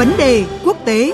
Vấn đề quốc tế.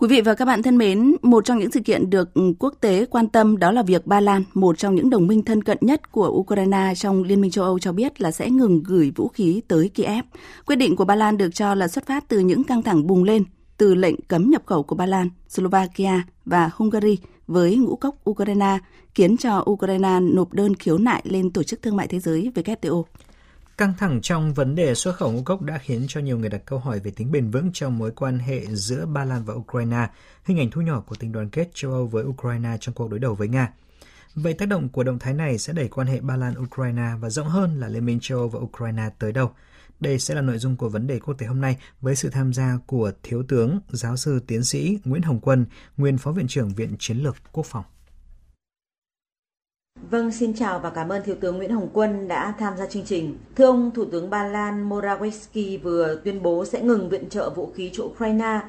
Quý vị và các bạn thân mến, một trong những sự kiện được quốc tế quan tâm đó là việc Ba Lan, một trong những đồng minh thân cận nhất của Ukraine trong Liên minh châu Âu cho biết là sẽ ngừng gửi vũ khí tới Kiev. Quyết định của Ba Lan được cho là xuất phát từ những căng thẳng bùng lên từ lệnh cấm nhập khẩu của Ba Lan, Slovakia và Hungary với ngũ cốc Ukraine, khiến cho Ukraine nộp đơn khiếu nại lên Tổ chức Thương mại Thế giới WTO. Căng thẳng trong vấn đề xuất khẩu ngũ cốc đã khiến cho nhiều người đặt câu hỏi về tính bền vững trong mối quan hệ giữa Ba Lan và Ukraine, hình ảnh thu nhỏ của tình đoàn kết châu Âu với Ukraine trong cuộc đối đầu với Nga. Vậy tác động của động thái này sẽ đẩy quan hệ Ba Lan-Ukraine và rộng hơn là Liên minh châu Âu và Ukraine tới đâu? Đây sẽ là nội dung của Vấn đề quốc tế hôm nay với sự tham gia của Thiếu tướng, Giáo sư Tiến sĩ Nguyễn Hồng Quân, nguyên Phó Viện trưởng Viện Chiến lược Quốc phòng. Vâng, xin chào và cảm ơn Thiếu tướng Nguyễn Hồng Quân đã tham gia chương trình. Thưa ông, Thủ tướng Ba Lan Morawiecki vừa tuyên bố sẽ ngừng viện trợ vũ khí cho Ukraine.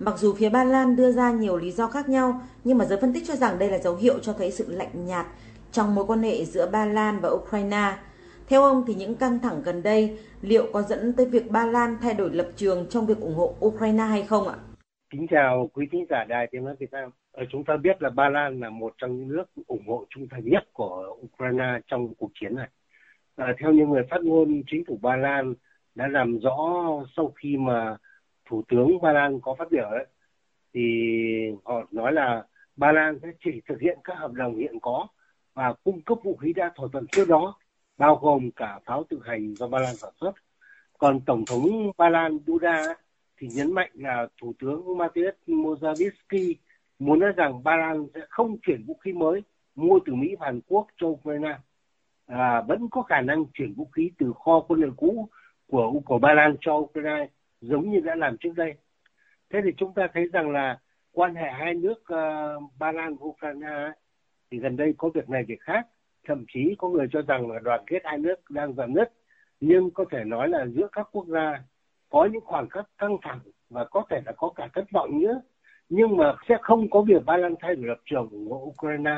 Mặc dù phía Ba Lan đưa ra nhiều lý do khác nhau, nhưng mà giới phân tích cho rằng đây là dấu hiệu cho thấy sự lạnh nhạt trong mối quan hệ giữa Ba Lan và Ukraine. Theo ông thì những căng thẳng gần đây liệu có dẫn tới việc Ba Lan thay đổi lập trường trong việc ủng hộ Ukraine hay không ạ? Kính chào quý khán giả Đài Tiếng nói Việt Nam. Chúng ta biết là Ba Lan là một trong những nước ủng hộ trung thành nhất của Ukraine trong cuộc chiến này. Theo những người phát ngôn chính phủ Ba Lan đã làm rõ sau khi mà Thủ tướng Ba Lan có phát biểu ấy, thì họ nói là Ba Lan sẽ chỉ thực hiện các hợp đồng hiện có và cung cấp vũ khí đã thỏa thuận trước đó, bao gồm cả pháo tự hành do Ba Lan sản xuất. Còn Tổng thống Ba Lan Duda thì nhấn mạnh là Thủ tướng Mateusz Morawiecki muốn nói rằng Ba Lan sẽ không chuyển vũ khí mới mua từ Mỹ và Hàn Quốc cho Ukraine, vẫn có khả năng chuyển vũ khí từ kho quân đội cũ của Ba Lan cho Ukraine giống như đã làm trước đây. Thế thì chúng ta thấy rằng là quan hệ hai nước Ba Lan và Ukraine thì gần đây có việc này việc khác, thậm chí có người cho rằng là đoàn kết hai nước đang giảm nứt, nhưng có thể nói là giữa các quốc gia có những khoảng cách căng thẳng và có thể là có cả thất vọng nữa. Nhưng mà sẽ không có việc Ba Lan thay đổi lập trường của Ukraine.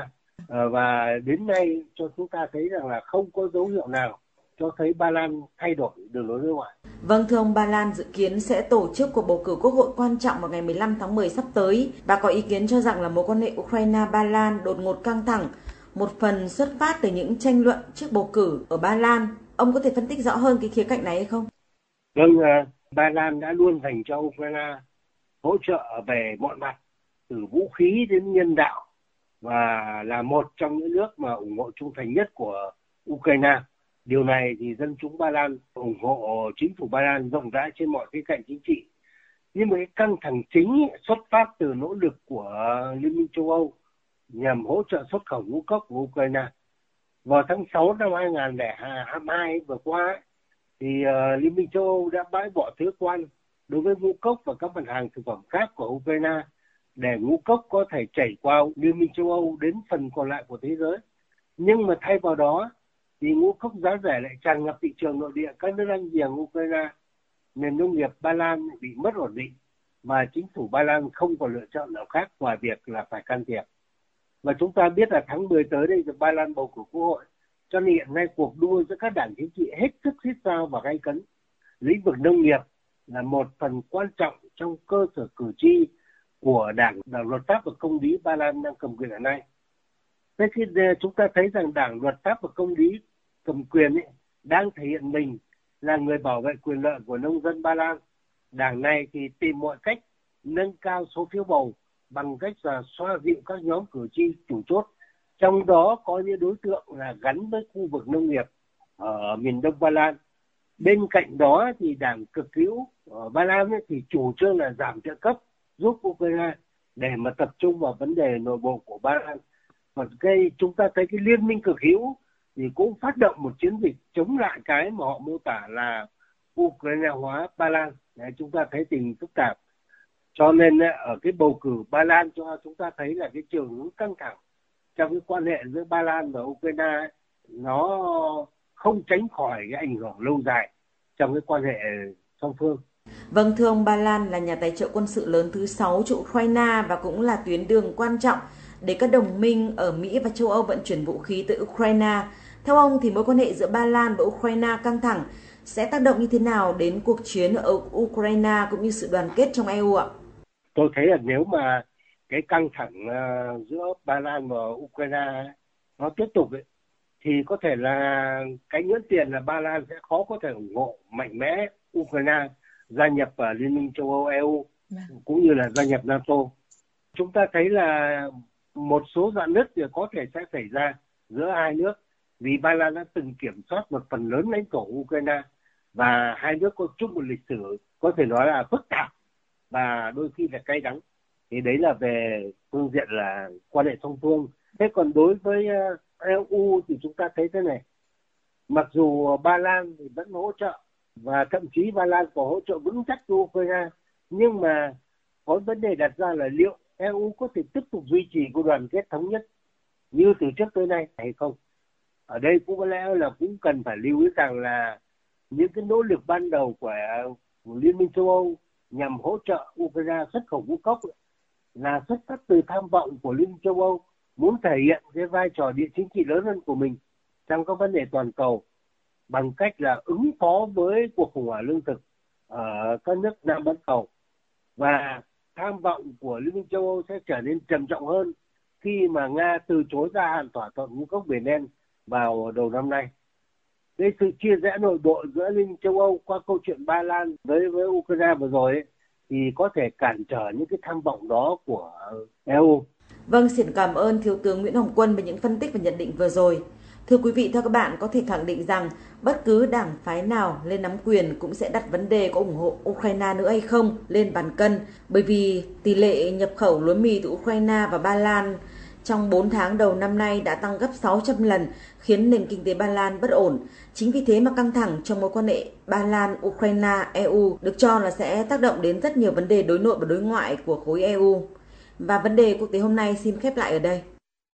Và đến nay cho chúng ta thấy rằng là không có dấu hiệu nào cho thấy Ba Lan thay đổi đường lối đối ngoại. Vâng, thưa ông, Ba Lan dự kiến sẽ tổ chức cuộc bầu cử quốc hội quan trọng vào ngày 15 tháng 10 sắp tới. Và có ý kiến cho rằng là mối quan hệ Ukraine-Ba Lan đột ngột căng thẳng, một phần xuất phát từ những tranh luận trước bầu cử ở Ba Lan. Ông có thể phân tích rõ hơn cái khía cạnh này hay không? Vâng, Ba Lan đã luôn dành cho Ukraine hỗ trợ về mọi mặt, từ vũ khí đến nhân đạo, và là một trong những nước mà ủng hộ trung thành nhất của Ukraine. Điều này thì dân chúng Ba Lan ủng hộ chính phủ Ba Lan rộng rãi trên mọi khía cạnh chính trị. Nhưng mà cái căng thẳng chính xuất phát từ nỗ lực của Liên minh châu Âu nhằm hỗ trợ xuất khẩu ngũ cốc của Ukraine. Vào tháng 6 năm 2022 vừa qua thì Liên minh châu Âu đã bãi bỏ thuế quan đối với ngũ cốc và các mặt hàng thực phẩm khác của Ukraine, để ngũ cốc có thể chảy qua Liên minh châu Âu đến phần còn lại của thế giới. Nhưng mà thay vào đó thì ngũ cốc giá rẻ lại tràn ngập thị trường nội địa các nước láng giềng Ukraine. Nền nông nghiệp Ba Lan bị mất ổn định và chính phủ Ba Lan không còn lựa chọn nào khác ngoài việc là phải can thiệp. Và chúng ta biết là tháng 10 tới đây Ba Lan bầu cử quốc hội, cho nên hiện nay cuộc đua giữa các đảng chính trị hết sức xít sao và gay cấn. Lĩnh vực nông nghiệp là một phần quan trọng trong cơ sở cử tri của Đảng Luật pháp và Công lý Ba Lan đang cầm quyền hiện nay. Thế khi chúng ta thấy rằng Đảng Luật pháp và Công lý cầm quyền ấy đang thể hiện mình là người bảo vệ quyền lợi của nông dân Ba Lan. Đảng này thì tìm mọi cách nâng cao số phiếu bầu bằng cách là xoa dịu các nhóm cử tri chủ chốt, trong đó có những đối tượng là gắn với khu vực nông nghiệp ở miền đông Ba Lan. Bên cạnh đó thì Đảng cực hữu ở Ba Lan thì chủ trương là giảm trợ cấp giúp Ukraine để mà tập trung vào vấn đề nội bộ của Ba Lan. Và chúng ta thấy cái liên minh cực hữu thì cũng phát động một chiến dịch chống lại cái mà họ mô tả là Ukraine hóa Ba Lan. Đấy, chúng ta thấy tình phức tạp. Cho nên ở cái bầu cử Ba Lan cho chúng ta thấy là cái chiều hướng căng thẳng trong cái quan hệ giữa Ba Lan và Ukraine nó không tránh khỏi cái ảnh hưởng lâu dài trong cái quan hệ song phương. Vâng, thưa ông, Ba Lan là nhà tài trợ quân sự lớn thứ 6 cho Ukraine và cũng là tuyến đường quan trọng để các đồng minh ở Mỹ và châu Âu vận chuyển vũ khí tới Ukraine. Theo ông thì mối quan hệ giữa Ba Lan và Ukraine căng thẳng sẽ tác động như thế nào đến cuộc chiến ở Ukraine cũng như sự đoàn kết trong EU ạ? Tôi thấy là nếu mà cái căng thẳng giữa Ba Lan và Ukraine nó tiếp tục ấy, thì có thể là cái nhuyễn tiền là Ba Lan sẽ khó có thể ủng hộ mạnh mẽ Ukraine gia nhập vào Liên minh châu Âu EU cũng như là gia nhập NATO. Chúng ta thấy là một số rạn nứt thì có thể sẽ xảy ra giữa hai nước vì Ba Lan đã từng kiểm soát một phần lớn lãnh thổ Ukraine và hai nước có chung một lịch sử có thể nói là phức tạp và đôi khi là cay đắng. Thì đấy là về phương diện là quan hệ song phương. Thế còn đối với EU thì chúng ta thấy thế này, mặc dù Ba Lan thì vẫn hỗ trợ và thậm chí Ba Lan có hỗ trợ vững chắc cho Ukraine, nhưng mà có vấn đề đặt ra là liệu EU có thể tiếp tục duy trì cuộc đoàn kết thống nhất như từ trước tới nay hay không. Ở đây cũng có lẽ là cũng cần phải lưu ý rằng là những cái nỗ lực ban đầu của Liên minh châu Âu nhằm hỗ trợ Ukraine xuất khẩu ngũ cốc là xuất phát từ tham vọng của Liên minh châu Âu muốn thể hiện cái vai trò địa chính trị lớn hơn của mình trong các vấn đề toàn cầu bằng cách là ứng phó với cuộc khủng hoảng lương thực ở các nước Nam bán cầu. Và tham vọng của Liên minh châu Âu sẽ trở nên trầm trọng hơn khi mà Nga từ chối gia hạn thỏa thuận ngũ cốc biển đen vào đầu năm nay. Đây, sự chia rẽ nội bộ giữa Liên minh châu Âu qua câu chuyện Ba Lan với Ukraine vừa rồi ấy, thì có thể cản trở những cái tham vọng đó của EU. Vâng, xin cảm ơn Thiếu tướng Nguyễn Hồng Quân về những phân tích và nhận định vừa rồi. Thưa quý vị, theo các bạn, có thể khẳng định rằng bất cứ đảng phái nào lên nắm quyền cũng sẽ đặt vấn đề có ủng hộ Ukraine nữa hay không lên bàn cân, bởi vì tỷ lệ nhập khẩu lúa mì từ Ukraine và Ba Lan trong 4 tháng đầu năm nay đã tăng gấp 600 lần, khiến nền kinh tế Ba Lan bất ổn. Chính vì thế mà căng thẳng trong mối quan hệ Ba Lan, Ukraine, EU được cho là sẽ tác động đến rất nhiều vấn đề đối nội và đối ngoại của khối EU. Và vấn đề quốc tế hôm nay xin khép lại ở đây.